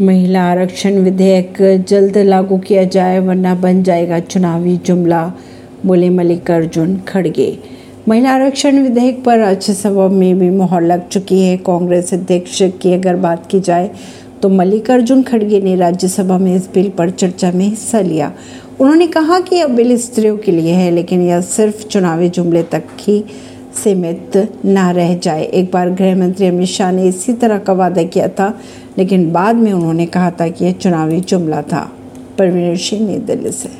महिला आरक्षण विधेयक जल्द लागू किया जाए वरना बन जाएगा चुनावी जुमला, बोले मल्लिकार्जुन खड़गे। महिला आरक्षण विधेयक पर राज्यसभा में भी मोहर लग चुकी है। कांग्रेस अध्यक्ष की अगर बात की जाए तो मल्लिकार्जुन खड़गे ने राज्यसभा में इस बिल पर चर्चा में हिस्सा लिया। उन्होंने कहा कि यह बिल स्त्रियों के लिए है, लेकिन यह सिर्फ चुनावी जुमले तक ही सीमित ना रह जाए। एक बार गृह मंत्री अमित शाह ने इसी तरह का वादा किया था, लेकिन बाद में उन्होंने कहा था कि यह चुनावी जुमला था। प्रवीण अर्शी, नई दिल्ली से।